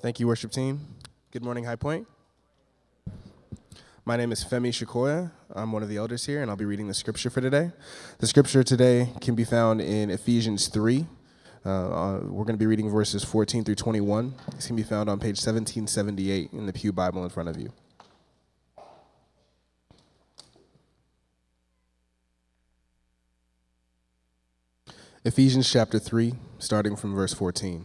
Thank you, worship team. Good morning, High Point. My name is Femi Shekoya. I'm one of the elders here, and I'll be reading the scripture for today. The scripture today can be found in Ephesians 3. We're going to be reading verses 14 through 21. This can be found on page 1778 in the Pew Bible in front of you. Ephesians chapter 3, starting from verse 14.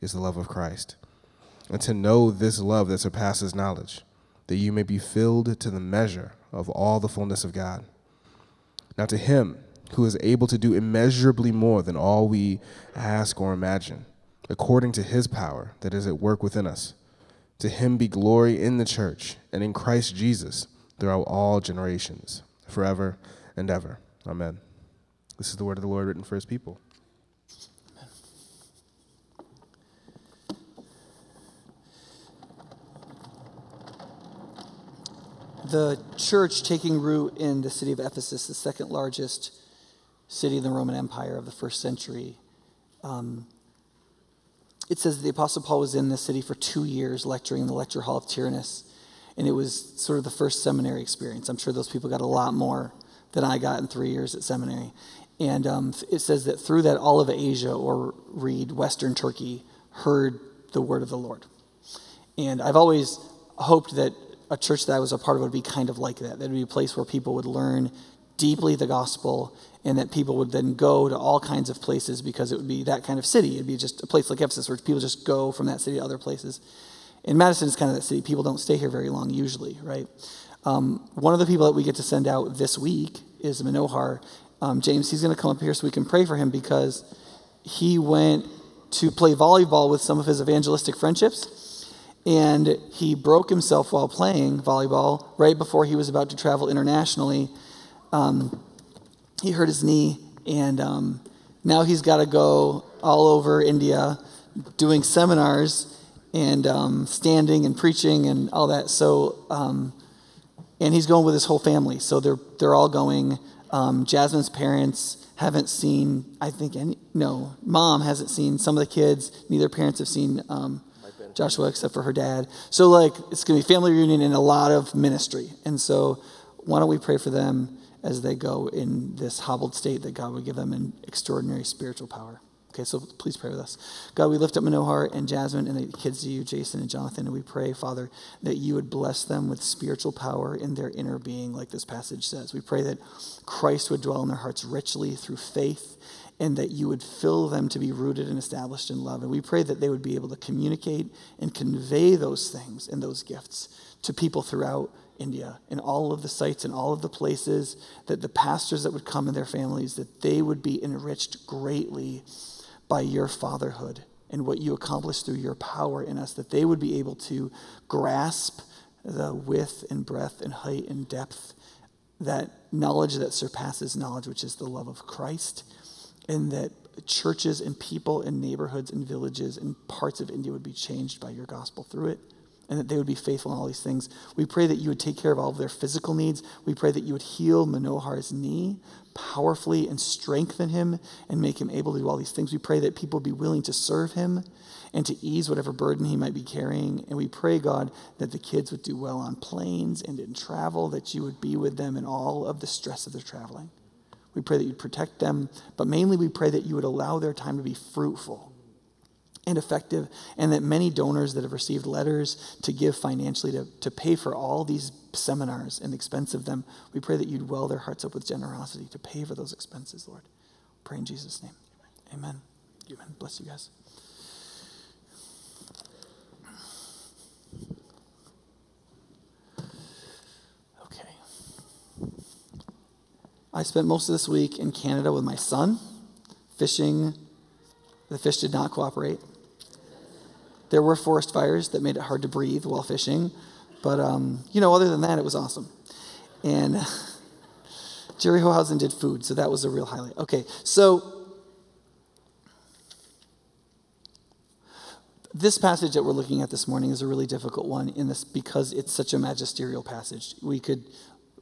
is the love of Christ, and to know this love that surpasses knowledge, that you may be filled to the measure of all the fullness of God. Now to him who is able to do immeasurably more than all we ask or imagine, according to his power that is at work within us, to him be glory in the church and in Christ Jesus throughout all generations, forever and ever. Amen. This is the word of the Lord written for his people. The church taking root in the city of Ephesus, the second largest city in the Roman Empire of the first century. It says the Apostle Paul was in this city for 2 years lecturing in the lecture hall of Tyrannus, and it was sort of the first seminary experience. I'm sure those people got a lot more than I got in 3 years at seminary. And it says that through that, all of Asia, or read Western Turkey, heard the word of the Lord. And I've always hoped that a church that I was a part of would be kind of like that. That would be a place where people would learn deeply the gospel, and that people would then go to all kinds of places because it would be that kind of city. It'd be just a place like Ephesus where people just go from that city to other places. And Madison is kind of that city. People don't stay here very long usually, right? One of the people that we get to send out this week is Manohar. James, he's going to come up here so we can pray for him, because he went to play volleyball with some of his evangelistic friendships. And he broke himself while playing volleyball right before he was about to travel internationally. He hurt his knee, and now he's got to go all over India doing seminars and standing and preaching and all that. So, and he's going with his whole family. So they're all going. Jasmine's parents haven't seen, Mom hasn't seen some of the kids. Neither parents have seen Joshua, except for her dad. So, it's going to be family reunion and a lot of ministry. And so, why don't we pray for them as they go in this hobbled state, that God would give them an extraordinary spiritual power. Okay, so please pray with us. God, we lift up Manohar and Jasmine and the kids to you, Jason and Jonathan, and we pray, Father, that you would bless them with spiritual power in their inner being, like this passage says. We pray that Christ would dwell in their hearts richly through faith, and that you would fill them to be rooted and established in love. And we pray that they would be able to communicate and convey those things and those gifts to people throughout India, in all of the sites and all of the places, that the pastors that would come and their families, that they would be enriched greatly by your fatherhood and what you accomplish through your power in us, that they would be able to grasp the width and breadth and height and depth, that knowledge that surpasses knowledge, which is the love of Christ, and that churches and people and neighborhoods and villages and parts of India would be changed by your gospel through it, and that they would be faithful in all these things. We pray that you would take care of all of their physical needs. We pray that you would heal Manohar's knee powerfully and strengthen him and make him able to do all these things. We pray that people would be willing to serve him and to ease whatever burden he might be carrying. And we pray, God, that the kids would do well on planes and in travel, that you would be with them in all of the stress of their traveling. We pray that you'd protect them, but mainly we pray that you would allow their time to be fruitful and effective, and that many donors that have received letters to give financially to pay for all these seminars and the expense of them, we pray that you'd well their hearts up with generosity to pay for those expenses, Lord. Pray in Jesus' name. Amen. Amen. Bless you guys. I spent most of this week in Canada with my son, fishing. The fish did not cooperate. There were forest fires that made it hard to breathe while fishing. But, other than that, it was awesome. And Jerry Hohausen did food, so that was a real highlight. Okay, so this passage that we're looking at this morning is a really difficult one in this because it's such a magisterial passage. We could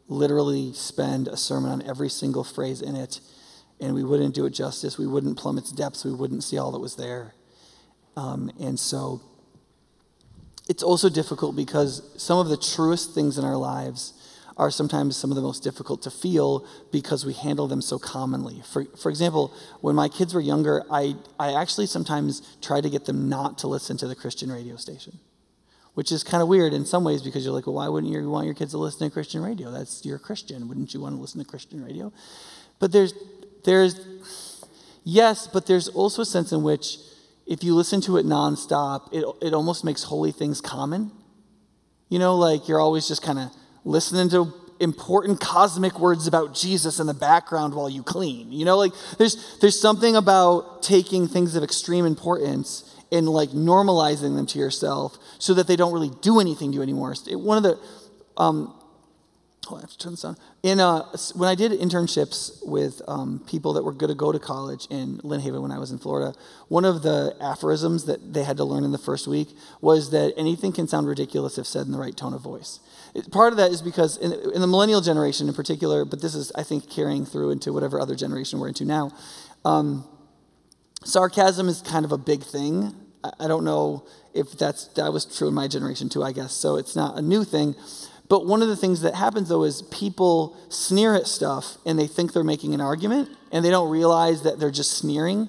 literally spend a sermon on every single phrase in it, and we wouldn't do it justice. We wouldn't plumb its depths. We wouldn't see all that was there. And so it's also difficult because some of the truest things in our lives are sometimes some of the most difficult to feel because we handle them so commonly. For example, when my kids were younger, I actually sometimes tried to get them not to listen to the Christian radio station, which is kind of weird in some ways because you're like, well, why wouldn't you want your kids to listen to Christian radio? That's your Christian. Wouldn't you want to listen to Christian radio? But there's also a sense in which if you listen to it nonstop, it almost makes holy things common. You know, like you're always just kind of listening to important cosmic words about Jesus in the background while you clean. You know, like there's something about taking things of extreme importance and like normalizing them to yourself so that they don't really do anything to you anymore. One of the, I have to turn this on. When I did internships with people that were going to go to college in Lynn Haven when I was in Florida, one of the aphorisms that they had to learn in the first week was that anything can sound ridiculous if said in the right tone of voice. Part of that is because in the millennial generation in particular, but this is, I think, carrying through into whatever other generation we're into now, sarcasm is kind of a big thing. I don't know if that was true in my generation too, I guess, so it's not a new thing. But one of the things that happens, though, is people sneer at stuff, and they think they're making an argument, and they don't realize that they're just sneering.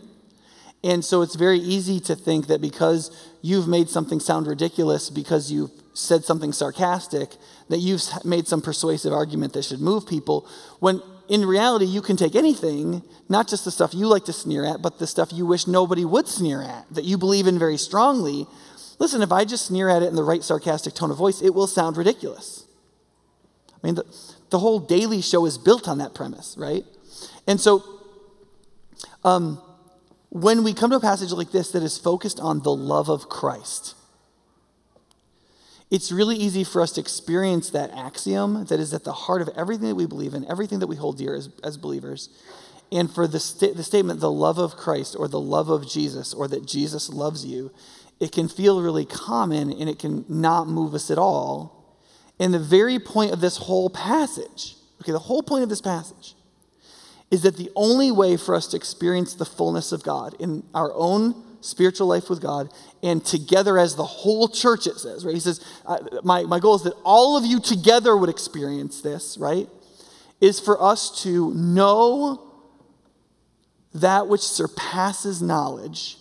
And so it's very easy to think that because you've made something sound ridiculous, because you've said something sarcastic, that you've made some persuasive argument that should move people, when in reality you can take anything, not just the stuff you like to sneer at, but the stuff you wish nobody would sneer at, that you believe in very strongly. Listen, if I just sneer at it in the right sarcastic tone of voice, it will sound ridiculous. I mean, the whole Daily Show is built on that premise, right? And so when we come to a passage like this that is focused on the love of Christ, it's really easy for us to experience that axiom that is at the heart of everything that we believe in, everything that we hold dear as believers, and for the statement, the love of Christ or the love of Jesus or that Jesus loves you, it can feel really common and it can not move us at all. And the very point of this whole passage, the whole point of this passage is that the only way for us to experience the fullness of God in our own spiritual life with God and together as the whole church, it says, right? He says, my goal is that all of you together would experience this, right? Is for us to know that which surpasses knowledge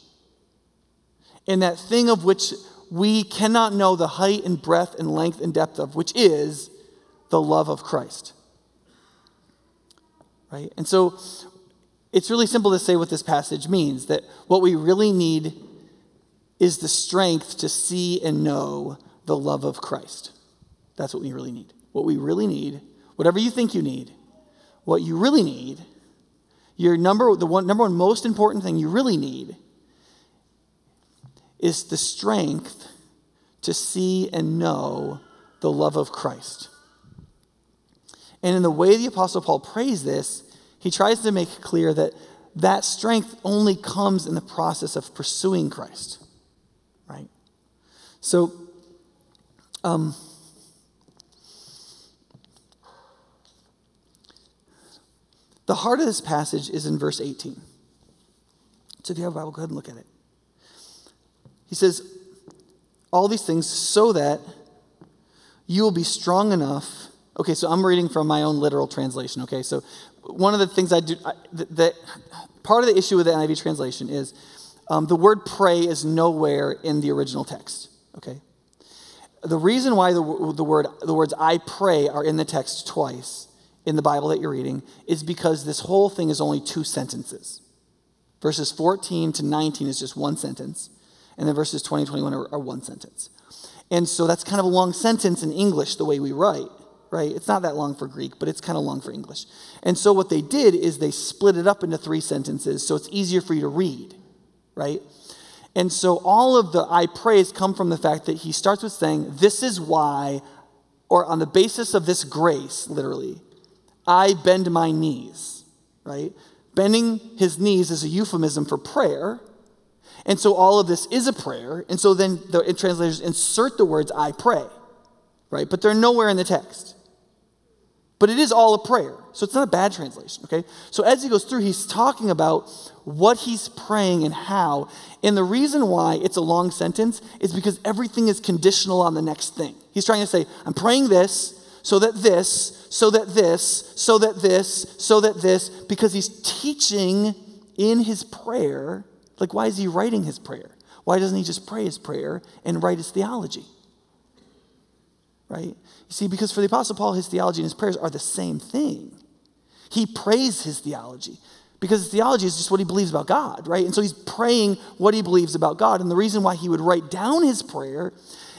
and that thing of which we cannot know the height and breadth and length and depth of, which is the love of Christ, right? And so it's really simple to say what this passage means, that what we really need is the strength to see and know the love of Christ. That's what we really need. What we really need, whatever you think you need, what you really need, the number one most important thing you really need is the strength to see and know the love of Christ. And in the way the Apostle Paul prays this, he tries to make clear that that strength only comes in the process of pursuing Christ, right? So, the heart of this passage is in verse 18. So if you have a Bible, go ahead and look at it. He says, all these things so that you will be strong enough. Okay, so I'm reading from my own literal translation, okay? So one of the things that part of the issue with the NIV translation is the word pray is nowhere in the original text, okay? The reason why the words I pray are in the text twice in the Bible that you're reading is because this whole thing is only two sentences. Verses 14 to 19 is just one sentence. And then verses 20 and 21 are one sentence. And so that's kind of a long sentence in English, the way we write, right? It's not that long for Greek, but it's kind of long for English. And so what they did is they split it up into three sentences so it's easier for you to read, right? And so all of the I praise come from the fact that he starts with saying, this is why, or on the basis of this grace, literally, I bend my knees, right? Bending his knees is a euphemism for prayer. And so all of this is a prayer. And so then the translators insert the words, I pray, right? But they're nowhere in the text. But it is all a prayer. So it's not a bad translation, okay? So as he goes through, he's talking about what he's praying and how. And the reason why it's a long sentence is because everything is conditional on the next thing. He's trying to say, I'm praying this, so that this, so that this, so that this, so that this, because he's teaching in his prayer. Like, why is he writing his prayer? Why doesn't he just pray his prayer and write his theology? Right? You see, because for the Apostle Paul, his theology and his prayers are the same thing. He prays his theology because his theology is just what he believes about God, right? And so he's praying what he believes about God. And the reason why he would write down his prayer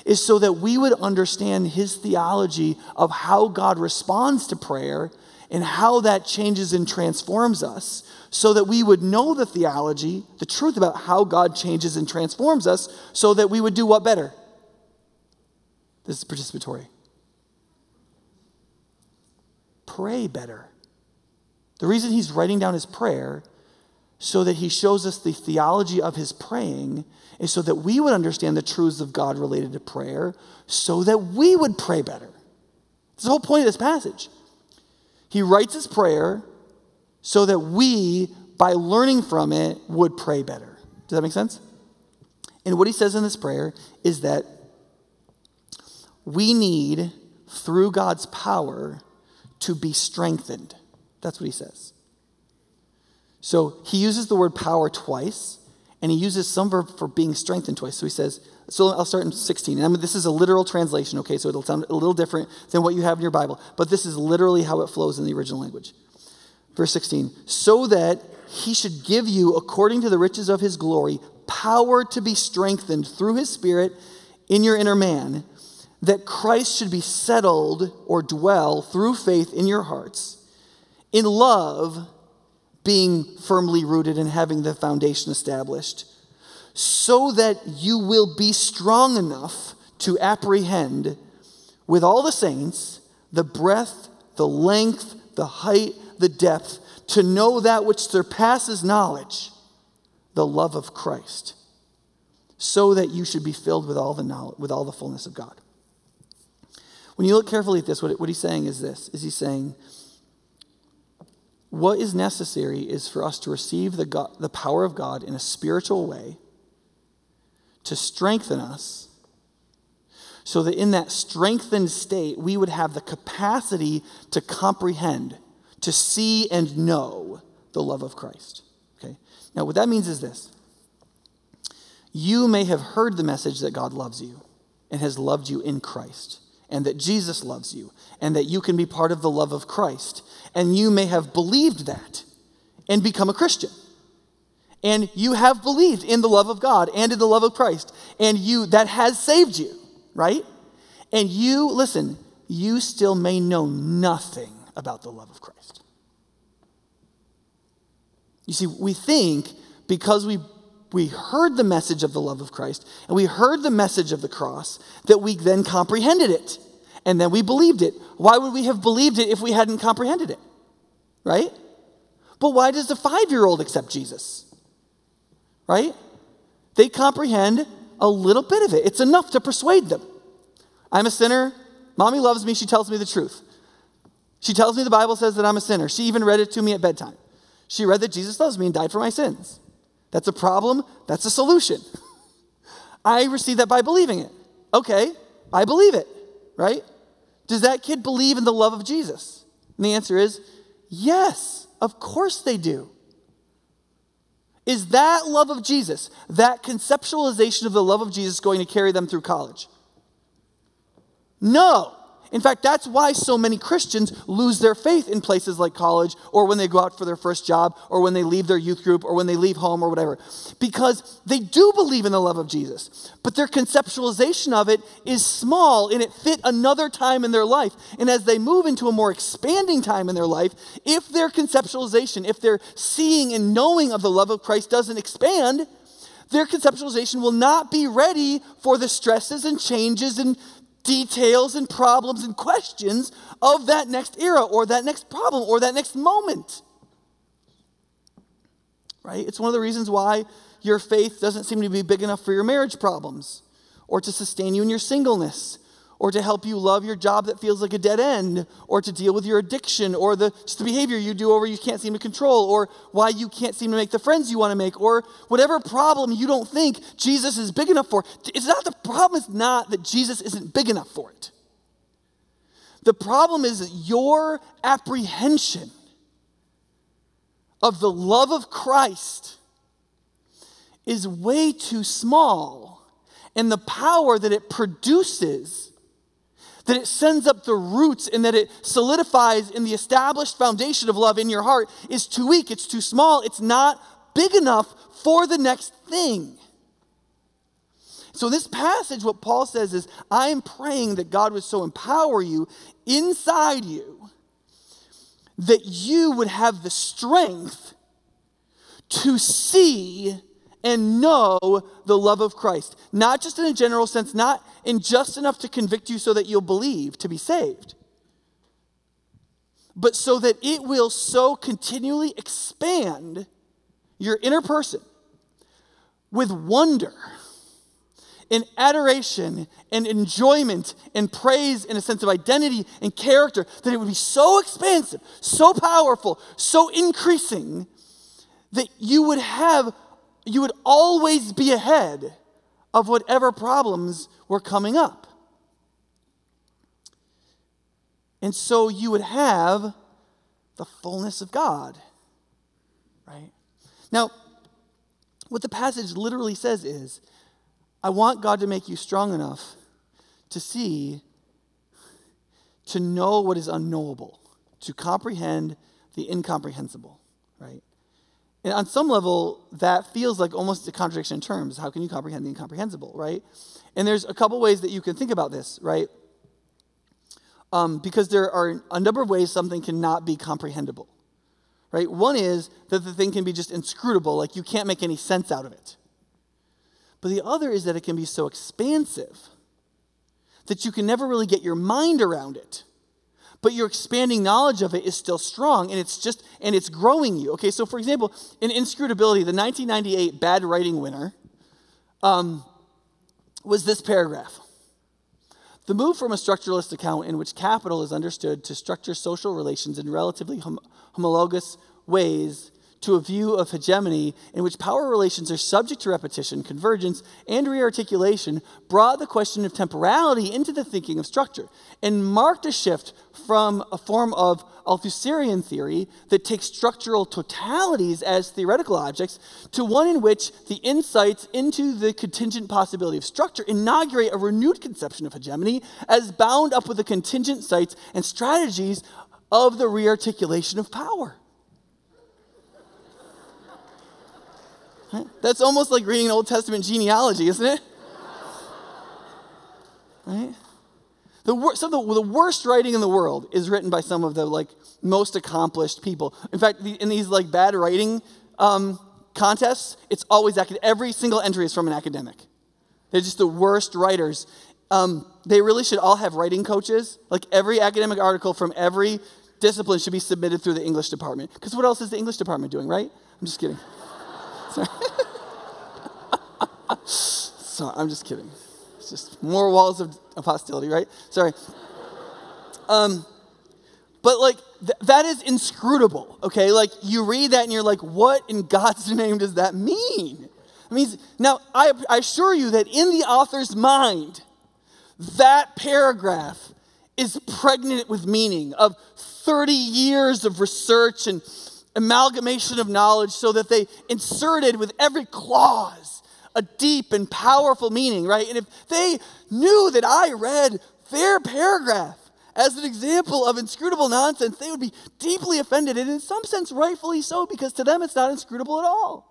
is so that we would understand his theology of how God responds to prayer and how that changes and transforms us, so that we would know the theology, the truth about how God changes and transforms us, so that we would do what better? This is participatory. Pray better. The reason he's writing down his prayer, so that he shows us the theology of his praying, is so that we would understand the truths of God related to prayer, so that we would pray better. That's the whole point of this passage. He writes his prayer so that we, by learning from it, would pray better. Does that make sense? And what he says in this prayer is that we need, through God's power, to be strengthened. That's what he says. So he uses the word power twice, and he uses some verb for being strengthened twice. So he says, so I'll start in 16. And I mean, this is a literal translation, okay? So it'll sound a little different than what you have in your Bible. But this is literally how it flows in the original language. Verse 16, so that he should give you, according to the riches of his glory, power to be strengthened through his Spirit in your inner man, that Christ should be settled or dwell through faith in your hearts, in love, being firmly rooted and having the foundation established, so that you will be strong enough to apprehend with all the saints the breadth, the length, the height, the depth, to know that which surpasses knowledge, the love of Christ, so that you should be filled with all the knowledge, with all the fullness of God. When you look carefully at this, what he's saying is this, is he's saying, what is necessary is for us to receive the power of God in a spiritual way to strengthen us, so that in that strengthened state, we would have the capacity to comprehend, to see and know the love of Christ. Okay. Now, what that means is this. You may have heard the message that God loves you and has loved you in Christ, and that Jesus loves you, and that you can be part of the love of Christ. And you may have believed that and become a Christian. And you have believed in the love of God and in the love of Christ. And you, that has saved you, right? And you, listen, you still may know nothing about the love of Christ. You see, we think because we heard the message of the love of Christ, and we heard the message of the cross, that we then comprehended it, and then we believed it. Why would we have believed it if we hadn't comprehended it, right? But why does the 5-year-old accept Jesus, right? They comprehend a little bit of it. It's enough to persuade them. I'm a sinner. Mommy loves me. She tells me the truth. She tells me the Bible says that I'm a sinner. She even read it to me at bedtime. She read that Jesus loves me and died for my sins. That's a problem. That's a solution. I received that by believing it. Okay, I believe it, right? Does that kid believe in the love of Jesus? And the answer is yes, of course they do. Is that love of Jesus, that conceptualization of the love of Jesus, going to carry them through college? No. In fact, that's why so many Christians lose their faith in places like college, or when they go out for their first job, or when they leave their youth group, or when they leave home, or whatever. Because they do believe in the love of Jesus, but their conceptualization of it is small, and it fit another time in their life. And as they move into a more expanding time in their life, if their conceptualization, if their seeing and knowing of the love of Christ doesn't expand, their conceptualization will not be ready for the stresses and changes and details and problems and questions of that next era or that next problem or that next moment. Right? It's one of the reasons why your faith doesn't seem to be big enough for your marriage problems or to sustain you in your singleness or to help you love your job that feels like a dead end or to deal with your addiction or the behavior you do over you can't seem to control or why you can't seem to make the friends you want to make or whatever problem you don't think Jesus is big enough for. It's not the problem. It's not that Jesus isn't big enough for it. The problem is your apprehension of the love of Christ is way too small, and the power that it produces, that it sends up the roots and that it solidifies in the established foundation of love in your heart is too weak, it's too small, it's not big enough for the next thing. So in this passage, what Paul says is, I am praying that God would so empower you inside you that you would have the strength to see and know the love of Christ. Not just in a general sense, not in just enough to convict you so that you'll believe to be saved, but so that it will so continually expand your inner person with wonder and adoration and enjoyment and praise and a sense of identity and character, that it would be so expansive, so powerful, so increasing, that you would always be ahead of whatever problems were coming up. And so you would have the fullness of God, right? Now, what the passage literally says is, I want God to make you strong enough to see, to know what is unknowable, to comprehend the incomprehensible, right? And on some level, that feels like almost a contradiction in terms. How can you comprehend the incomprehensible, right? And there's a couple ways that you can think about this, right? Because there are a number of ways something cannot be comprehensible, right? One is that the thing can be just inscrutable, like you can't make any sense out of it. But the other is that it can be so expansive that you can never really get your mind around it. But your expanding knowledge of it is still strong, and it's growing you. Okay, so for example, in inscrutability, the 1998 bad writing winner was this paragraph. The move from a structuralist account in which capital is understood to structure social relations in relatively homologous ways to a view of hegemony in which power relations are subject to repetition, convergence, and rearticulation brought the question of temporality into the thinking of structure and marked a shift from a form of Althusserian theory that takes structural totalities as theoretical objects to one in which the insights into the contingent possibility of structure inaugurate a renewed conception of hegemony as bound up with the contingent sites and strategies of the rearticulation of power. That's almost like reading an Old Testament genealogy, isn't it? Right? The worst writing in the world is written by some of the most accomplished people. In fact, in these bad writing contests, it's always every single entry is from an academic. They're just the worst writers. They really should all have writing coaches. Every academic article from every discipline should be submitted through the English department. Because what else is the English department doing, right? I'm just kidding. Sorry, I'm just kidding. It's just more walls of hostility, right? Sorry. That is inscrutable, okay? You read that and you're like, what in God's name does that mean? It means, now, I assure you that in the author's mind, that paragraph is pregnant with meaning of 30 years of research and amalgamation of knowledge, so that they inserted with every clause a deep and powerful meaning, right? And if they knew that I read their paragraph as an example of inscrutable nonsense, they would be deeply offended, and in some sense rightfully so, because to them it's not inscrutable at all.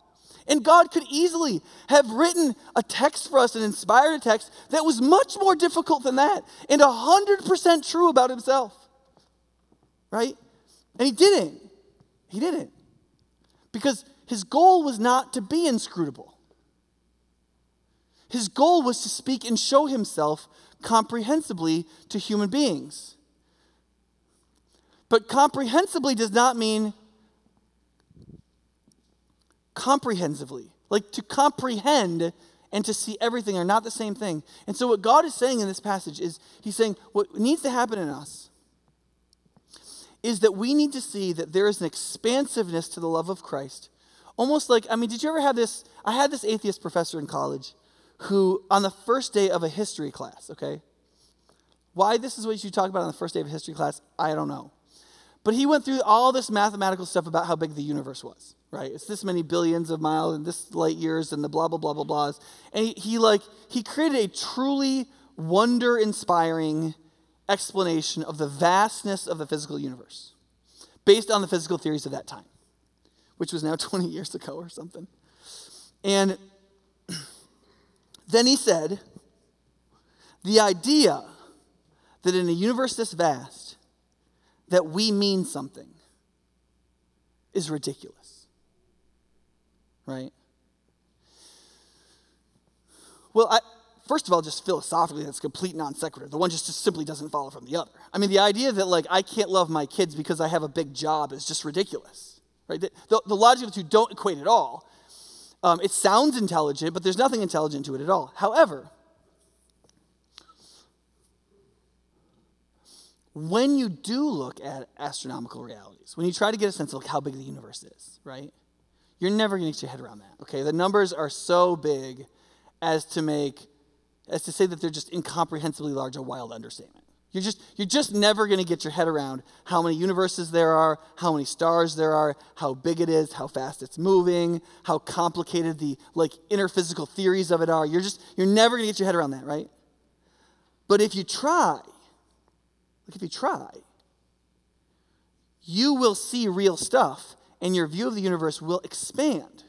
And God could easily have written a text for us, an inspired text, that was much more difficult than that and 100% true about himself, right? And He didn't. Because his goal was not to be inscrutable. His goal was to speak and show himself comprehensibly to human beings. But comprehensibly does not mean comprehensively. Like, to comprehend and to see everything are not the same thing. And so what God is saying in this passage is, he's saying what needs to happen in us is that we need to see that there is an expansiveness to the love of Christ. Almost like, I mean, did you ever have this? I had this atheist professor in college who, on the first day of a history class, okay? Why this is what you talk about on the first day of a history class, I don't know. But he went through all this mathematical stuff about how big the universe was, right? It's this many billions of miles and this light years and the blah, blah, blah, blah, blahs. And he created a truly wonder-inspiring explanation of the vastness of the physical universe based on the physical theories of that time, which was now 20 years ago or something. And then he said, the idea that in a universe this vast, that we mean something is ridiculous, right? Well, first of all, just philosophically, that's complete non sequitur. The one just simply doesn't follow from the other. I mean, the idea that, like, I can't love my kids because I have a big job is just ridiculous, right? The logic of the two don't equate at all. It sounds intelligent, but there's nothing intelligent to it at all. However, when you do look at astronomical realities, when you try to get a sense of, like, how big the universe is, right? You're never going to get your head around that, okay? The numbers are so big as to say that they're just incomprehensibly large, a wild understatement. You're just never going to get your head around how many universes there are, how many stars there are, how big it is, how fast it's moving, how complicated the, like, interphysical theories of it are. You're never going to get your head around that, right? But if you try, you will see real stuff, and your view of the universe will expand.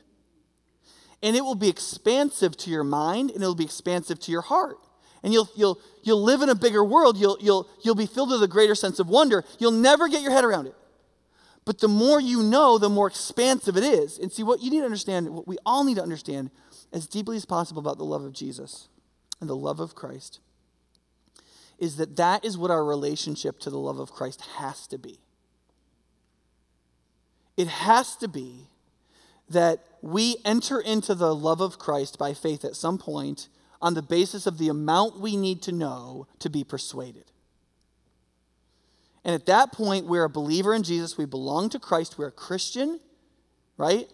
And it will be expansive to your mind, and it'll be expansive to your heart. And you'll live in a bigger world. You'll be filled with a greater sense of wonder. You'll never get your head around it. But the more you know, the more expansive it is. And see, what you need to understand, what we all need to understand as deeply as possible about the love of Jesus and the love of Christ, is that is what our relationship to the love of Christ has to be. It has to be that we enter into the love of Christ by faith at some point on the basis of the amount we need to know to be persuaded. And at that point, we're a believer in Jesus. We belong to Christ. We're a Christian, right?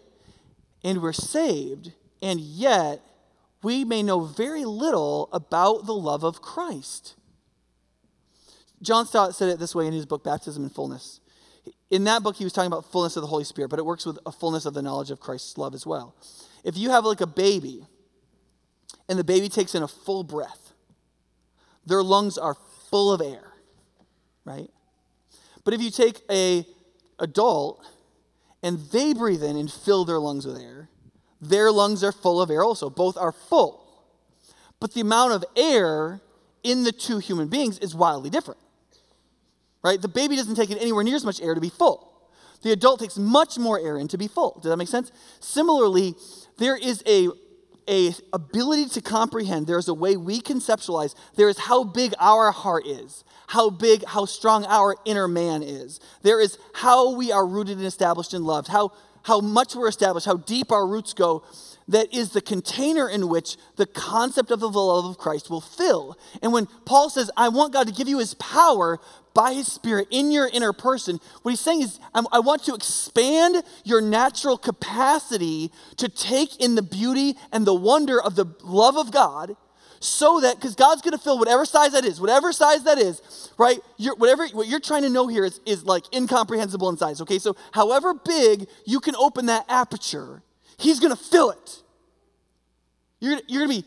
And we're saved. And yet, we may know very little about the love of Christ. John Stott said it this way in his book, Baptism in Fullness. In that book, he was talking about fullness of the Holy Spirit, but it works with a fullness of the knowledge of Christ's love as well. If you have, like, a baby, and the baby takes in a full breath, their lungs are full of air, right? But if you take an adult and they breathe in and fill their lungs with air, their lungs are full of air also. Both are full. But the amount of air in the two human beings is wildly different. Right? The baby doesn't take in anywhere near as much air to be full. The adult takes much more air in to be full. Does that make sense? Similarly, there is a ability to comprehend. There is a way we conceptualize. There is how big our heart is, how strong our inner man is. There is how we are rooted and established and loved, how much we're established, how deep our roots go. That is the container in which the concept of the love of Christ will fill. And when Paul says, I want God to give you his power by his Spirit in your inner person, what he's saying is, I want to expand your natural capacity to take in the beauty and the wonder of the love of God, so that, because God's going to fill whatever size that is, right? What you're trying to know here is like incomprehensible in size, okay? So however big you can open that aperture, he's going to fill it. You're going to be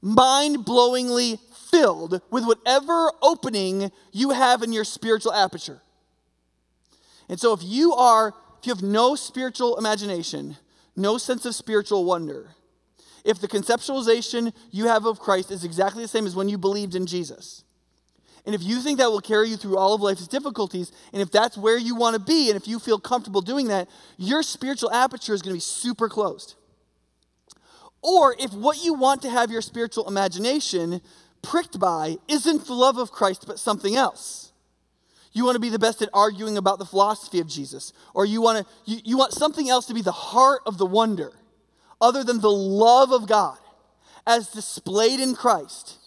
mind-blowingly filled with whatever opening you have in your spiritual aperture. And so if you have no spiritual imagination, no sense of spiritual wonder, if the conceptualization you have of Christ is exactly the same as when you believed in Jesus, and if you think that will carry you through all of life's difficulties, and if that's where you want to be, and if you feel comfortable doing that, your spiritual aperture is going to be super closed. Or if what you want to have your spiritual imagination pricked by isn't the love of Christ, but something else. You want to be the best at arguing about the philosophy of Jesus, or you want something else to be the heart of the wonder other than the love of God as displayed in Christ.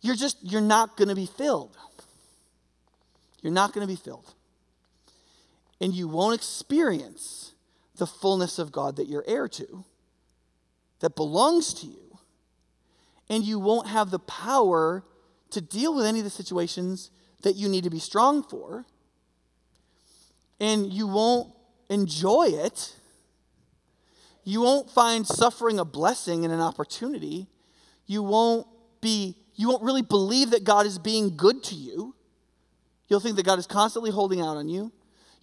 You're not going to be filled. You're not going to be filled. And you won't experience the fullness of God that you're heir to, that belongs to you. And you won't have the power to deal with any of the situations that you need to be strong for. And you won't enjoy it. You won't find suffering a blessing and an opportunity. You won't really believe that God is being good to you. You'll think that God is constantly holding out on you.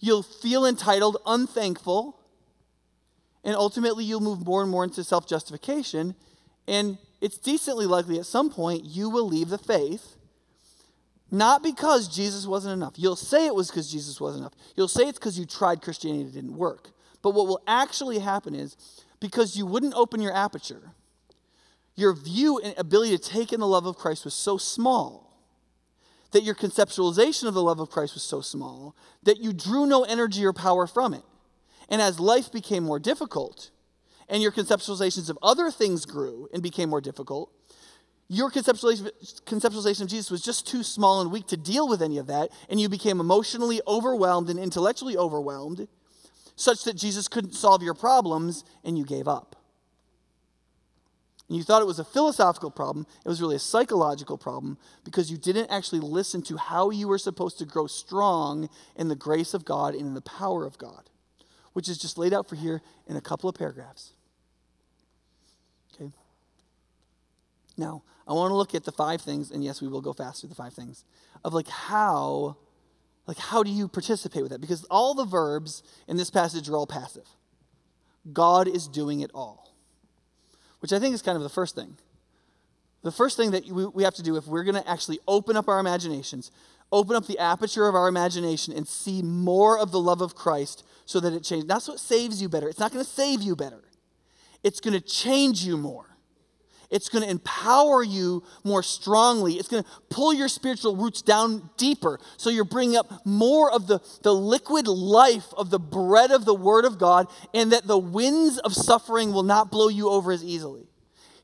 You'll feel entitled, unthankful, and ultimately you'll move more and more into self-justification, and it's decently likely at some point you will leave the faith, not because Jesus wasn't enough. You'll say it was because Jesus wasn't enough. You'll say it's because you tried Christianity and it didn't work. But what will actually happen is, because you wouldn't open your aperture, your view and ability to take in the love of Christ was so small, that your conceptualization of the love of Christ was so small that you drew no energy or power from it. And as life became more difficult, and your conceptualizations of other things grew and became more difficult, your conceptualization of Jesus was just too small and weak to deal with any of that, and you became emotionally overwhelmed and intellectually overwhelmed, such that Jesus couldn't solve your problems, and you gave up. And you thought it was a philosophical problem. It was really a psychological problem because you didn't actually listen to how you were supposed to grow strong in the grace of God and in the power of God, which is just laid out for here in a couple of paragraphs. Okay. Now, I want to look at the five things, and yes, we will go fast through the five things, of how do you participate with that? Because all the verbs in this passage are all passive. God is doing it all. Which I think is kind of the first thing. The first thing that we have to do if we're going to actually open up our imaginations, open up the aperture of our imagination and see more of the love of Christ so that it changes. That's what saves you better. It's not going to save you better. It's going to change you more. It's going to empower you more strongly. It's going to pull your spiritual roots down deeper so you're bringing up more of the liquid life of the bread of the Word of God, and that the winds of suffering will not blow you over as easily.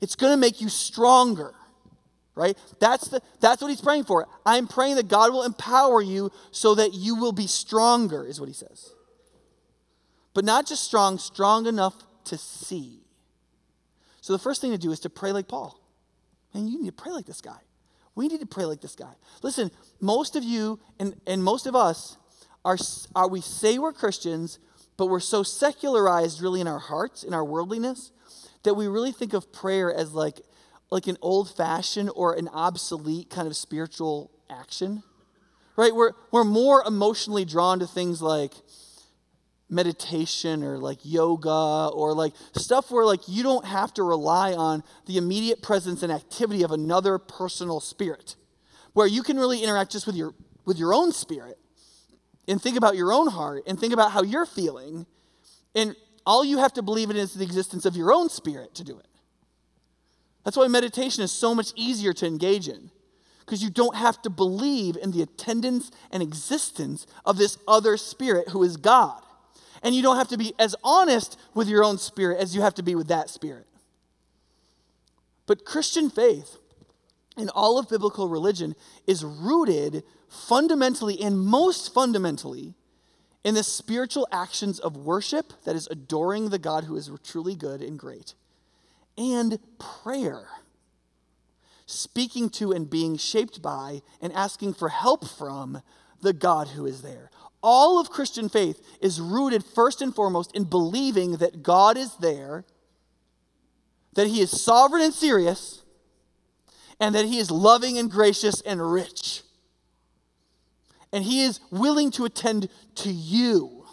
It's going to make you stronger, right? That's what he's praying for. I'm praying that God will empower you so that you will be stronger, is what he says. But not just strong enough to see. So the first thing to do is to pray like Paul. Man, you need to pray like this guy. We need to pray like this guy. Listen, most of you and most of us are we say we're Christians, but we're so secularized really in our hearts, in our worldliness, that we really think of prayer as like an old-fashioned or an obsolete kind of spiritual action. Right? We're more emotionally drawn to things like meditation or like yoga or like stuff where like you don't have to rely on the immediate presence and activity of another personal spirit, where you can really interact just with your own spirit and think about your own heart and think about how you're feeling, and all you have to believe in is the existence of your own spirit to do it. That's why meditation is so much easier to engage in, because you don't have to believe in the attendance and existence of this other spirit who is God. And you don't have to be as honest with your own spirit as you have to be with that spirit. But Christian faith and all of biblical religion is rooted fundamentally and most fundamentally in the spiritual actions of worship, that is adoring the God who is truly good and great, and prayer, speaking to and being shaped by and asking for help from the God who is there. All of Christian faith is rooted first and foremost in believing that God is there, that he is sovereign and serious, and that he is loving and gracious and rich. And he is willing to attend to you.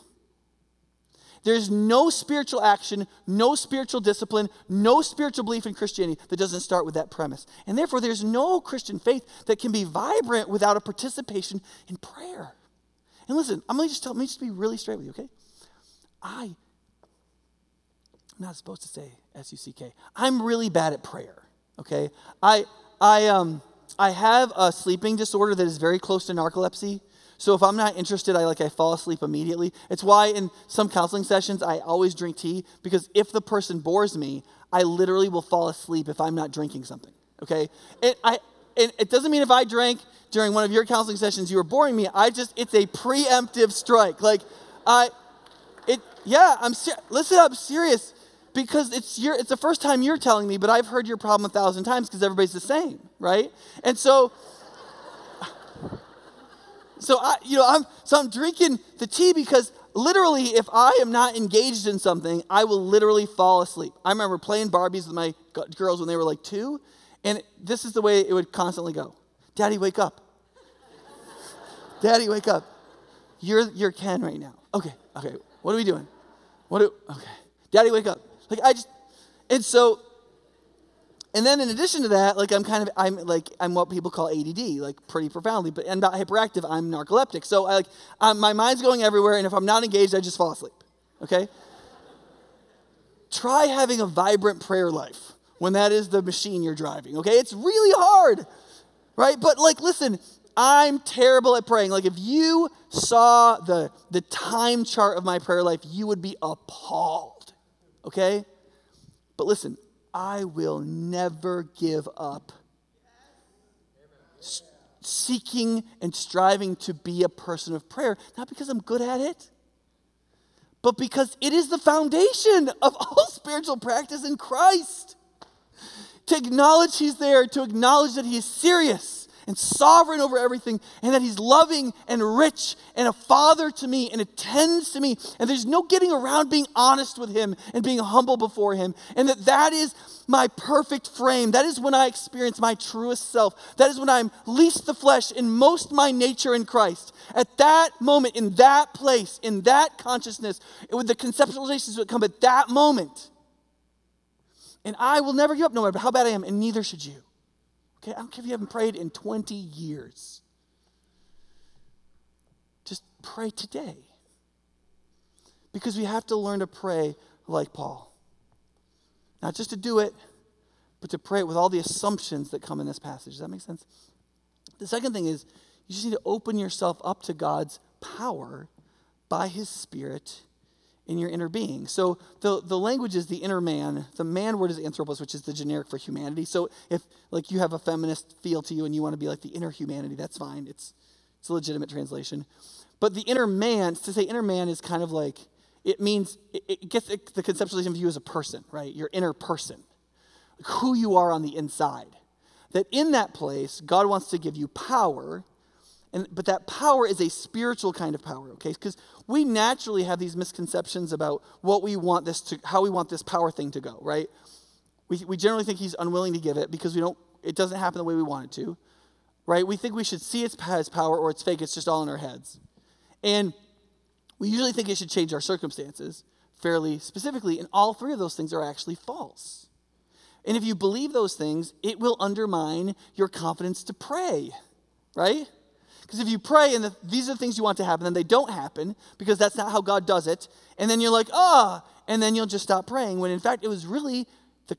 There's no spiritual action, no spiritual discipline, no spiritual belief in Christianity that doesn't start with that premise. And therefore, there's no Christian faith that can be vibrant without a participation in prayer. And listen, I'm going to just be really straight with you, okay? I I'm not supposed to say S-U-C-K. I'm really bad at prayer, okay? I have a sleeping disorder that is very close to narcolepsy. So if I'm not interested, I fall asleep immediately. It's why in some counseling sessions, I always drink tea, because if the person bores me, I literally will fall asleep if I'm not drinking something, okay? It doesn't mean if I drank during one of your counseling sessions, you were boring me. It's a preemptive strike. I'm serious, because it's the first time you're telling me, but I've heard your problem 1,000 times because everybody's the same, right? And so I'm drinking the tea because literally if I am not engaged in something, I will literally fall asleep. I remember playing Barbies with my girls when they were like 2, and this is the way it would constantly go. Daddy, wake up. Daddy, wake up. You're Ken right now. Okay. What are we doing? Okay. Daddy, wake up. And then in addition to that, I'm what people call ADD, pretty profoundly, but I'm not hyperactive, I'm narcoleptic. So my mind's going everywhere, and if I'm not engaged, I just fall asleep, okay? Try having a vibrant prayer life when that is the machine you're driving, okay? It's really hard, right? But listen, I'm terrible at praying. If you saw the time chart of my prayer life, you would be appalled, okay? But listen, I will never give up seeking and striving to be a person of prayer, not because I'm good at it, but because it is the foundation of all spiritual practice in Christ. To acknowledge He's there, to acknowledge that He is serious and sovereign over everything, and that He's loving and rich and a father to me and attends to me. And there's no getting around being honest with Him and being humble before Him. And that is my perfect frame. That is when I experience my truest self. That is when I'm least the flesh and most my nature in Christ. At that moment, in that place, in that consciousness, with the conceptualizations that come at that moment. And I will never give up, no matter how bad I am, and neither should you. Okay, I don't care if you haven't prayed in 20 years. Just pray today. Because we have to learn to pray like Paul. Not just to do it, but to pray it with all the assumptions that come in this passage. Does that make sense? The second thing is, you just need to open yourself up to God's power by His Spirit in your inner being. So the language is the inner man. The man word is anthropos, which is the generic for humanity. So if you have a feminist feel to you and you want to be like the inner humanity, that's fine. It's a legitimate translation. But the inner man, to say inner man is kind of it means, it gets the conceptualization of you as a person, right? Your inner person. Who you are on the inside. That in that place, God wants to give you power. But that power is a spiritual kind of power, okay? Because we naturally have these misconceptions about how we want this power thing to go, right? We generally think He's unwilling to give it because it doesn't happen the way we want it to, right? We think we should see it has power or it's fake, it's just all in our heads. And we usually think it should change our circumstances fairly specifically, and all three of those things are actually false. And if you believe those things, it will undermine your confidence to pray, right? Because if you pray and these are the things you want to happen, then they don't happen because that's not how God does it. And then you're and then you'll just stop praying when in fact it was really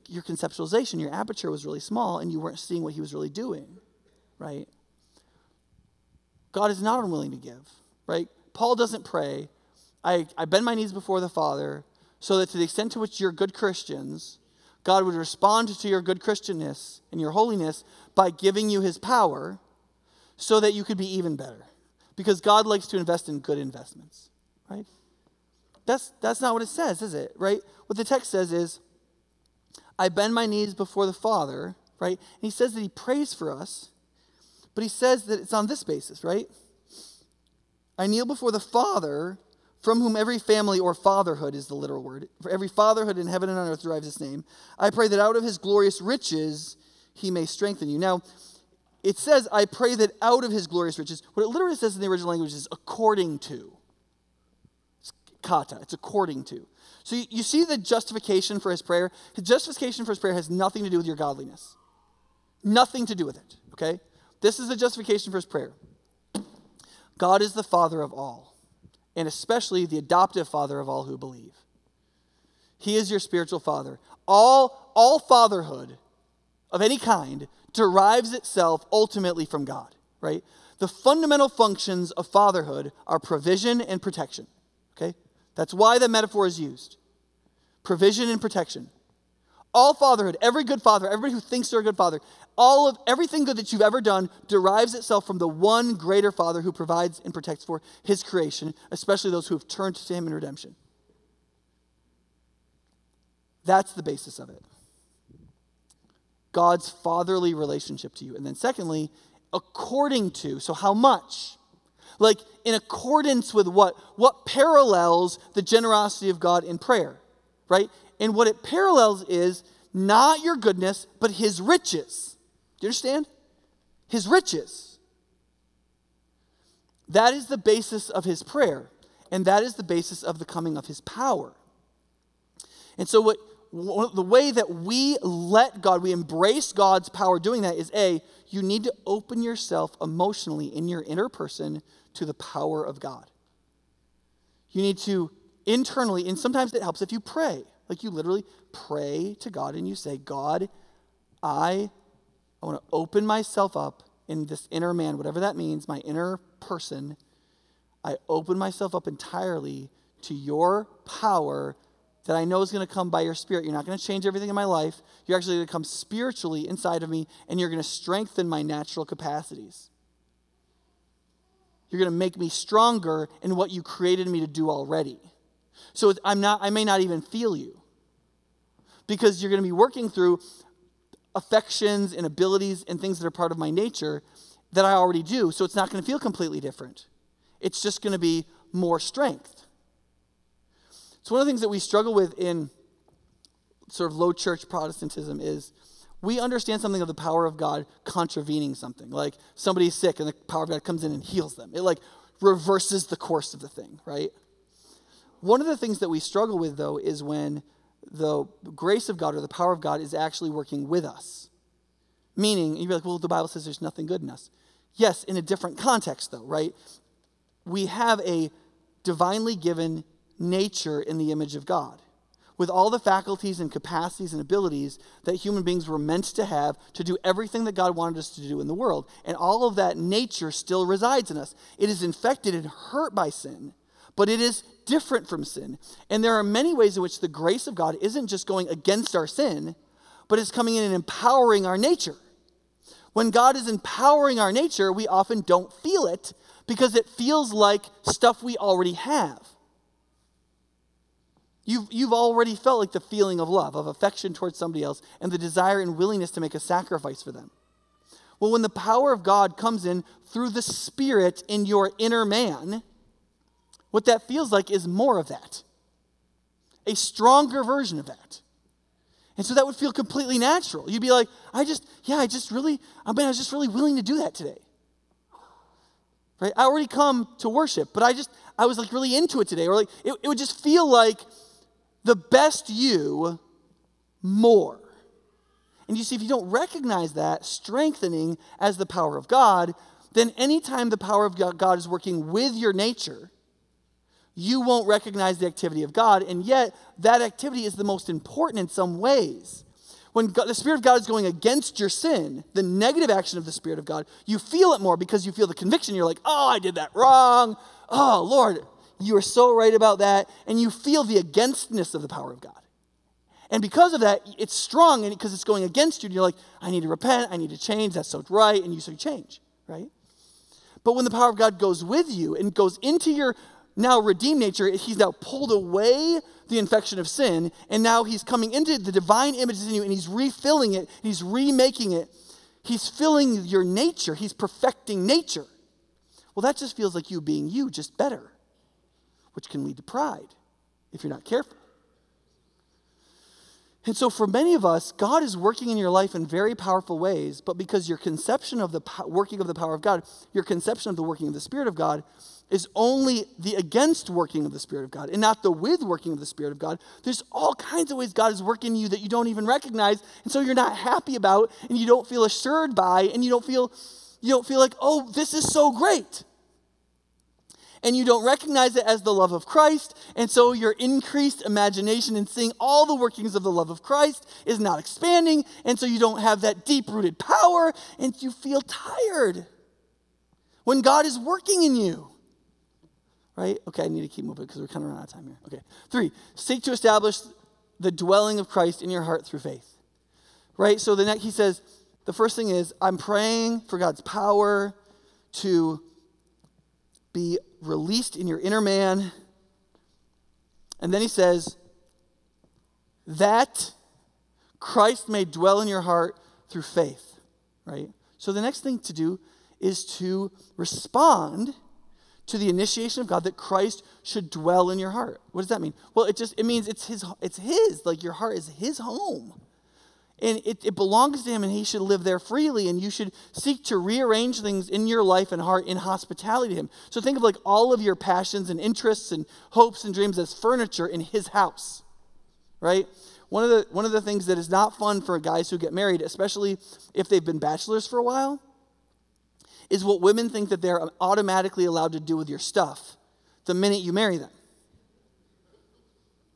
your conceptualization, your aperture was really small and you weren't seeing what He was really doing, right? God is not unwilling to give, right? Paul doesn't pray, I bend my knees before the Father so that to the extent to which you're good Christians, God would respond to your good Christianness and your holiness by giving you His power, so that you could be even better. Because God likes to invest in good investments, right? That's not what it says, is it, right? What the text says is, I bend my knees before the Father, right? And He says that He prays for us, but He says that it's on this basis, right? I kneel before the Father, from whom every family or fatherhood is the literal word. For every fatherhood in heaven and on earth derives His name. I pray that out of His glorious riches, He may strengthen you. Now, it says, I pray that out of His glorious riches, what it literally says in the original language is according to. It's kata, it's according to. So you see the justification for His prayer? His justification for His prayer has nothing to do with your godliness. Nothing to do with it, okay? This is the justification for His prayer. God is the Father of all, and especially the adoptive Father of all who believe. He is your spiritual father. All fatherhood of any kind derives itself ultimately from God, right? The fundamental functions of fatherhood are provision and protection, okay? That's why that metaphor is used. Provision and protection. All fatherhood, every good father, everybody who thinks they're a good father, everything good that you've ever done derives itself from the one greater father who provides and protects for his creation, especially those who have turned to him in redemption. That's the basis of it. God's fatherly relationship to you. And then secondly, according to, so how much? Like in accordance with what? What parallels the generosity of God in prayer, right? And what it parallels is not your goodness, but his riches. Do you understand? His riches. That is the basis of his prayer. And that is the basis of the coming of his power. And so the way that we let God, we embrace God's power doing that is A, you need to open yourself emotionally in your inner person to the power of God. You need to internally, and sometimes it helps if you pray. Like you literally pray to God and you say, God, I want to open myself up in this inner man, whatever that means, my inner person. I open myself up entirely to your power that I know is going to come by your spirit. You're not going to change everything in my life. You're actually going to come spiritually inside of me and you're going to strengthen my natural capacities. You're going to make me stronger in what you created me to do already. So I may not even feel you. Because you're going to be working through affections and abilities and things that are part of my nature that I already do. So it's not going to feel completely different. It's just going to be more strength. It's one of the things that we struggle with in sort of low church Protestantism is we understand something of the power of God contravening something. Like somebody's sick and the power of God comes in and heals them. It like reverses the course of the thing, right? One of the things that we struggle with, though, is when the grace of God or the power of God is actually working with us. Meaning, you'd be like, well, the Bible says there's nothing good in us. Yes, in a different context, though, right? We have a divinely given nature in the image of God with all the faculties and capacities and abilities that human beings were meant to have to do everything that God wanted us to do in the world. And all of that nature still resides in us. It is infected and hurt by sin, but it is different from sin. And there are many ways in which the grace of God isn't just going against our sin, but it's coming in and empowering our nature. When God is empowering our nature, we often don't feel it because it feels like stuff we already have. You've already felt like the feeling of love, of affection towards somebody else, and the desire and willingness to make a sacrifice for them. Well, when the power of God comes in through the Spirit in your inner man, what that feels like is more of that, a stronger version of that. And so that would feel completely natural. You'd be like, I was just really willing to do that today. Right? I already come to worship, but I was like really into it today. Or like, it would just feel like the best you more. And you see, if you don't recognize that strengthening as the power of God, then anytime the power of God is working with your nature, you won't recognize the activity of God, and yet that activity is the most important in some ways. When the Spirit of God is going against your sin, the negative action of the Spirit of God, you feel it more because you feel the conviction. You're like, oh, I did that wrong. Oh, Lord, you are so right about that. And you feel the againstness of the power of God. And because of that, it's strong because it's going against you. And you're like, I need to repent. I need to change. That's so right. And so you change, right? But when the power of God goes with you and goes into your now redeemed nature, he's now pulled away the infection of sin, and now he's coming into the divine images in you, and he's refilling it, he's remaking it, he's filling your nature, he's perfecting nature. Well, that just feels like you being you, just better, which can lead to pride if you're not careful. And so for many of us, God is working in your life in very powerful ways, but because your conception of the working of the power of God, your conception of the working of the Spirit of God is only the against working of the Spirit of God and not the with working of the Spirit of God. There's all kinds of ways God is working in you that you don't even recognize, and so you're not happy about, and you don't feel assured by, and you don't feel like, oh, this is so great. and you don't recognize it as the love of Christ, and so your increased imagination and seeing all the workings of the love of Christ is not expanding, and so you don't have that deep-rooted power, and you feel tired when God is working in you. Right? Okay, I need to keep moving because we're kind of running out of time here. Okay, 3, seek to establish the dwelling of Christ in your heart through faith. Right? So the next, he says, the first thing is, I'm praying for God's power to be released in your inner man. And then he says, that Christ may dwell in your heart through faith. Right? So the next thing to do is to respond to the initiation of God that Christ should dwell in your heart. What does that mean? Well, it means it's his, like your heart is his home. And it belongs to him, and he should live there freely, and you should seek to rearrange things in your life and heart in hospitality to him. So think of like all of your passions and interests and hopes and dreams as furniture in his house, right? One of the things that is not fun for guys who get married, especially if they've been bachelors for a while, is what women think that they're automatically allowed to do with your stuff the minute you marry them,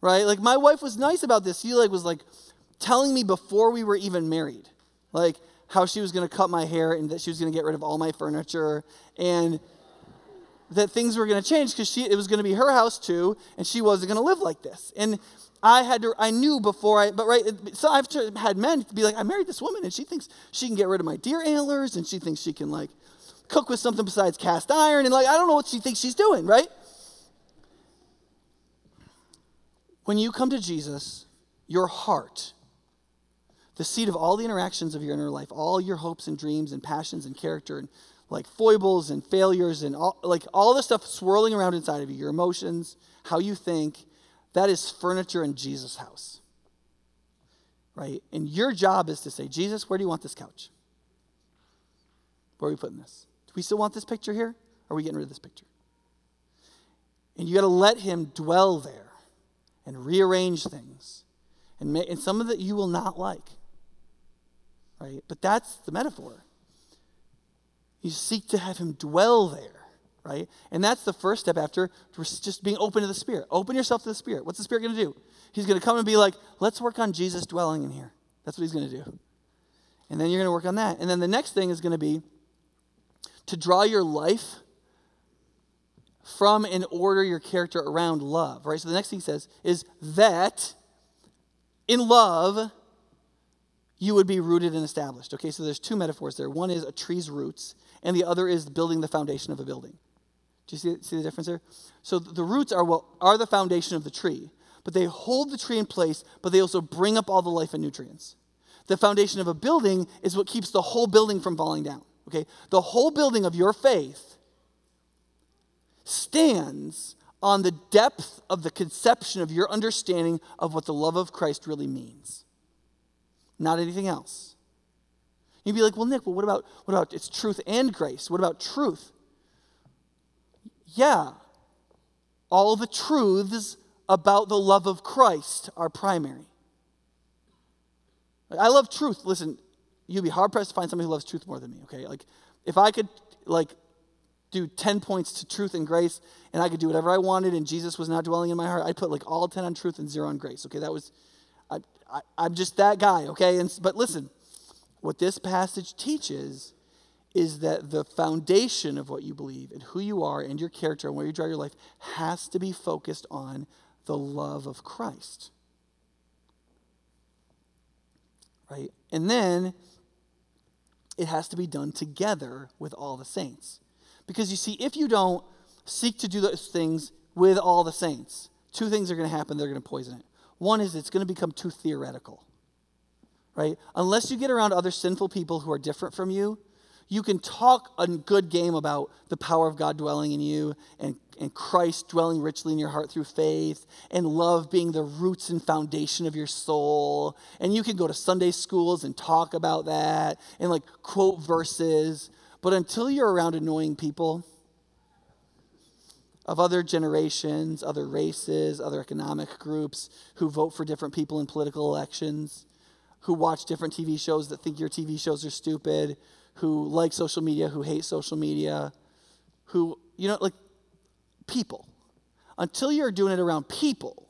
right? Like, my wife was nice about this. She was telling me before we were even married, like how she was going to cut my hair and that she was going to get rid of all my furniture and that things were going to change because it was going to be her house too, and she wasn't going to live like this. And I've had men be like, I married this woman and she thinks she can get rid of my deer antlers and she thinks she can cook with something besides cast iron and I don't know what she thinks she's doing, right? When you come to Jesus, your heart, the seat of all the interactions of your inner life, all your hopes and dreams and passions and character and foibles and failures and all the stuff swirling around inside of you, your emotions, how you think, that is furniture in Jesus' house, right? And your job is to say, Jesus, where do you want this couch? Where are we putting this? Do we still want this picture here? Or are we getting rid of this picture? And you got to let him dwell there and rearrange things. And some of that you will not like, right? But that's the metaphor. You seek to have him dwell there, right? And that's the first step after just being open to the Spirit. Open yourself to the Spirit. What's the Spirit going to do? He's going to come and be like, let's work on Jesus dwelling in here. That's what he's going to do. And then you're going to work on that. And then the next thing is going to be to draw your life from and order your character around love, right? So the next thing he says is that in love, you would be rooted and established. Okay, so there's two metaphors there. One is a tree's roots, and the other is building the foundation of a building. Do you see the difference there? So the roots are the foundation of the tree, but they hold the tree in place, but they also bring up all the life and nutrients. The foundation of a building is what keeps the whole building from falling down. Okay, the whole building of your faith stands on the depth of the conception of your understanding of what the love of Christ really means. Not anything else. You'd be like, well, Nick, well, what about it's truth and grace? What about truth? Yeah. All the truths about the love of Christ are primary. I love truth. Listen, you'd be hard-pressed to find somebody who loves truth more than me, okay? If I could, do 10 points to truth and grace, and I could do whatever I wanted, and Jesus was not dwelling in my heart, I'd put all 10 on truth and 0 on grace. Okay, I'm just that guy, okay? But listen, what this passage teaches is that the foundation of what you believe and who you are and your character and where you draw your life has to be focused on the love of Christ, right? And then it has to be done together with all the saints. Because you see, if you don't seek to do those things with all the saints, two things are going to happen. They're going to poison it. One is it's going to become too theoretical, right? Unless you get around other sinful people who are different from you, you can talk a good game about the power of God dwelling in you and Christ dwelling richly in your heart through faith and love being the roots and foundation of your soul. And you can go to Sunday schools and talk about that and quote verses. But until you're around annoying people of other generations, other races, other economic groups who vote for different people in political elections, who watch different TV shows that think your TV shows are stupid, who like social media, who hate social media, who, people. Until you're doing it around people,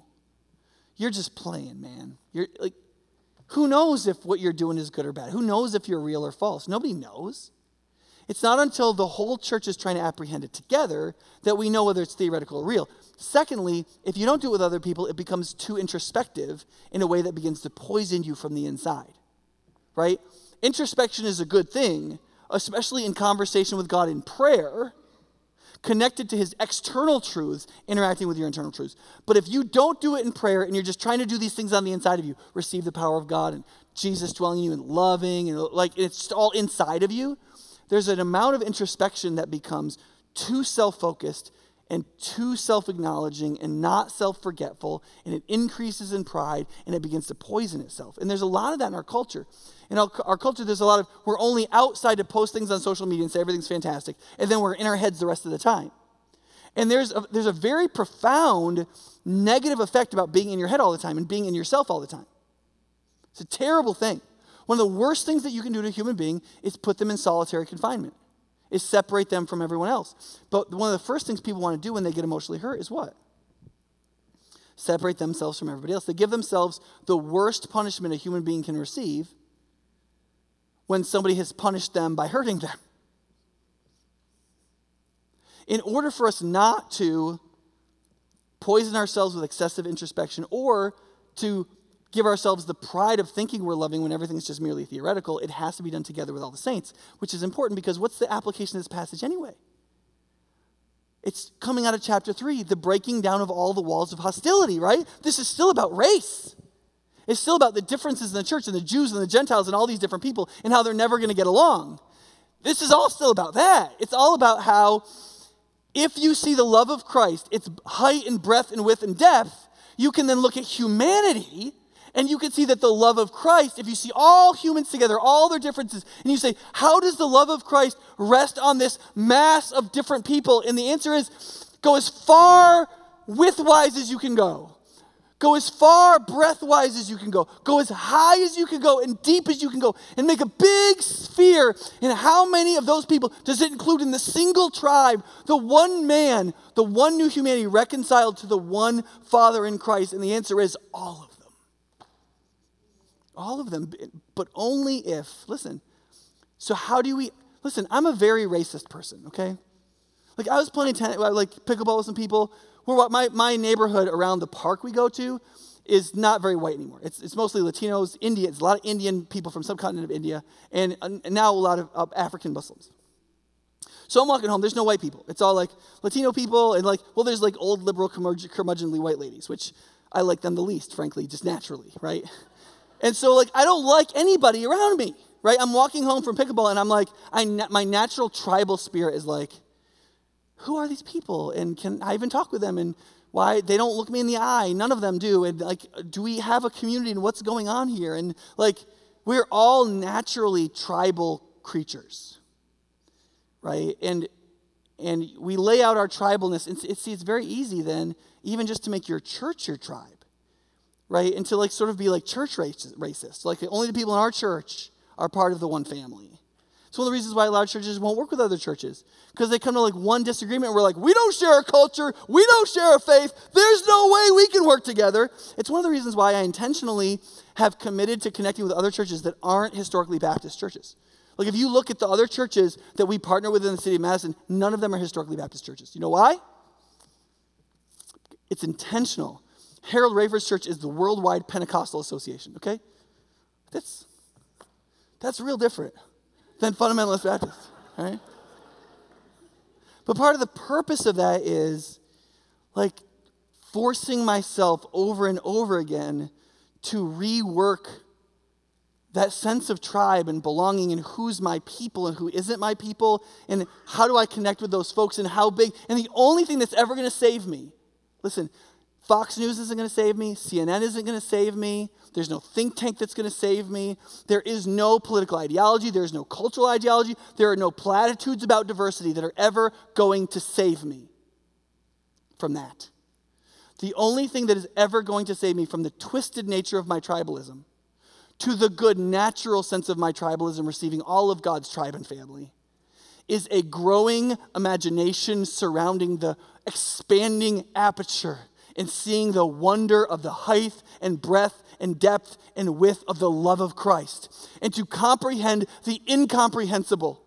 you're just playing, man. You're like, who knows if what you're doing is good or bad? Who knows if you're real or false? Nobody knows. It's not until the whole church is trying to apprehend it together that we know whether it's theoretical or real. Secondly, if you don't do it with other people, it becomes too introspective in a way that begins to poison you from the inside, right? Introspection is a good thing, especially in conversation with God in prayer, connected to his external truths, interacting with your internal truths. But if you don't do it in prayer and you're just trying to do these things on the inside of you, receive the power of God and Jesus dwelling in you and loving, and like it's all inside of you, there's an amount of introspection that becomes too self-focused and too self-acknowledging and not self-forgetful, and it increases in pride, and it begins to poison itself. And there's a lot of that in our culture. In our culture, there's a lot of, we're only outside to post things on social media and say everything's fantastic, and then we're in our heads the rest of the time. And there's a very profound negative effect about being in your head all the time and being in yourself all the time. It's a terrible thing. One of the worst things that you can do to a human being is put them in solitary confinement, is separate them from everyone else. But one of the first things people want to do when they get emotionally hurt is what? Separate themselves from everybody else. They give themselves the worst punishment a human being can receive when somebody has punished them by hurting them. In order for us not to poison ourselves with excessive introspection or to give ourselves the pride of thinking we're loving when everything's just merely theoretical, it has to be done together with all the saints, which is important because what's the application of this passage anyway? It's coming out of chapter 3, the breaking down of all the walls of hostility, right? This is still about race. It's still about the differences in the church and the Jews and the Gentiles and all these different people and how they're never going to get along. This is all still about that. It's all about how if you see the love of Christ, its height and breadth and width and depth, you can then look at humanity. And you can see that the love of Christ, if you see all humans together, all their differences, and you say, how does the love of Christ rest on this mass of different people? And the answer is, go as far widthwise as you can go. Go as far breathwise as you can go. Go as high as you can go and deep as you can go and make a big sphere. And how many of those people does it include in the single tribe, the one man, the one new humanity reconciled to the one Father in Christ? And the answer is all of them. All of them, but only if, listen, so how do we, listen, I'm a very racist person, okay? Like I was playing tennis, like pickleball with some people. My neighborhood around the park we go to is not very white anymore. It's mostly Latinos, Indians, a lot of Indian people from subcontinent of India, and now a lot of African Muslims. So I'm walking home, there's no white people. It's all like Latino people and like, well, there's like old liberal curmudgeonly white ladies, which I like them the least, frankly, just naturally, right? And so, like, I don't like anybody around me, right? I'm walking home from pickleball, and I'm like, my natural tribal spirit is like, who are these people? And can I even talk with them? And why? They don't look me in the eye. None of them do. And, like, do we have a community, and what's going on here? And, like, we're all naturally tribal creatures, right? And we lay out our tribalness. And see, it's very easy then, even just to make your church your tribe. Right? And to like sort of be like church racist. Like only the people in our church are part of the one family. It's one of the reasons why a lot of churches won't work with other churches. Because they come to like one disagreement and we're like, we don't share our culture. We don't share our faith. There's no way we can work together. It's one of the reasons why I intentionally have committed to connecting with other churches that aren't historically Baptist churches. Like if you look at the other churches that we partner with in the city of Madison, none of them are historically Baptist churches. You know why? It's intentional. Harold Ravers Church is the Worldwide Pentecostal Association, okay? That's real different than Fundamentalist Baptists, all right? But part of the purpose of that is, like, forcing myself over and over again to rework that sense of tribe and belonging and who's my people and who isn't my people and how do I connect with those folks and how big. And the only thing that's ever going to save me, listen, Fox News isn't going to save me. CNN isn't going to save me. There's no think tank that's going to save me. There is no political ideology. There is no cultural ideology. There are no platitudes about diversity that are ever going to save me from that. The only thing that is ever going to save me from the twisted nature of my tribalism to the good natural sense of my tribalism receiving all of God's tribe and family is a growing imagination surrounding the expanding aperture and seeing the wonder of the height and breadth and depth and width of the love of Christ, and to comprehend the incomprehensible,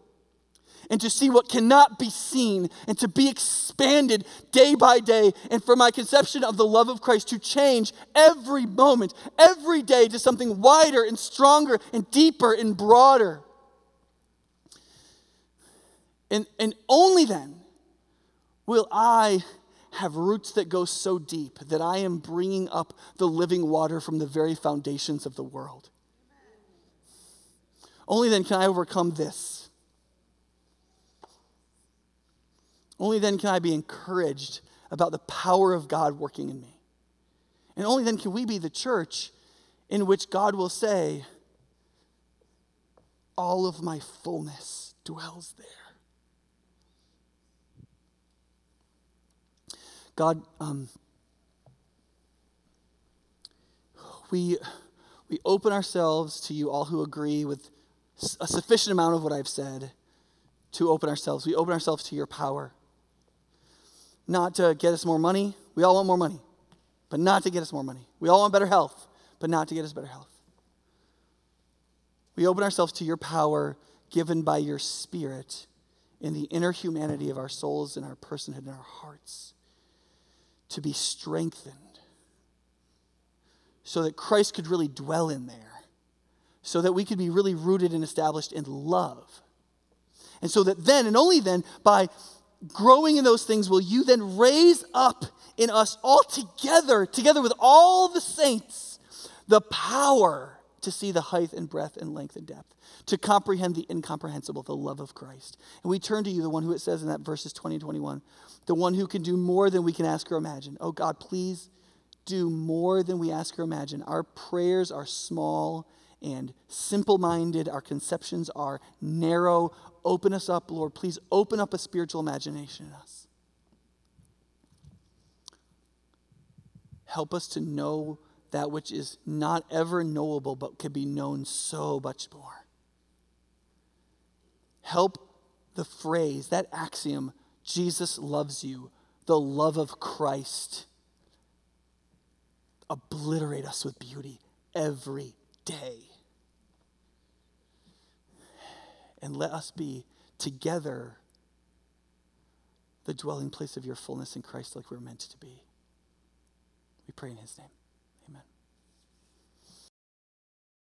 and to see what cannot be seen, and to be expanded day by day, and for my conception of the love of Christ to change every moment, every day, to something wider and stronger and deeper and broader. And only then will I have roots that go so deep that I am bringing up the living water from the very foundations of the world. Only then can I overcome this. Only then can I be encouraged about the power of God working in me. And only then can we be the church in which God will say, all of my fullness dwells there. God, we open ourselves to you all who agree with a sufficient amount of what I've said to open ourselves. We open ourselves to your power. Not to get us more money. We all want more money, but not to get us more money. We all want better health, but not to get us better health. We open ourselves to your power given by your Spirit in the inner humanity of our souls and our personhood and our hearts to be strengthened so that Christ could really dwell in there, so that we could be really rooted and established in love. And so that then, and only then, by growing in those things, will you then raise up in us all together with all the saints, the power to see the height and breadth and length and depth, to comprehend the incomprehensible, the love of Christ. And we turn to you, the one who it says in that verses 20 and 21, the one who can do more than we can ask or imagine. Oh God, please do more than we ask or imagine. Our prayers are small and simple-minded. Our conceptions are narrow. Open us up, Lord. Please open up a spiritual imagination in us. Help us to know that which is not ever knowable, but can be known so much more. Help the phrase, that axiom, Jesus loves you, the love of Christ, obliterate us with beauty every day. And let us be together the dwelling place of your fullness in Christ like we're meant to be. We pray in his name.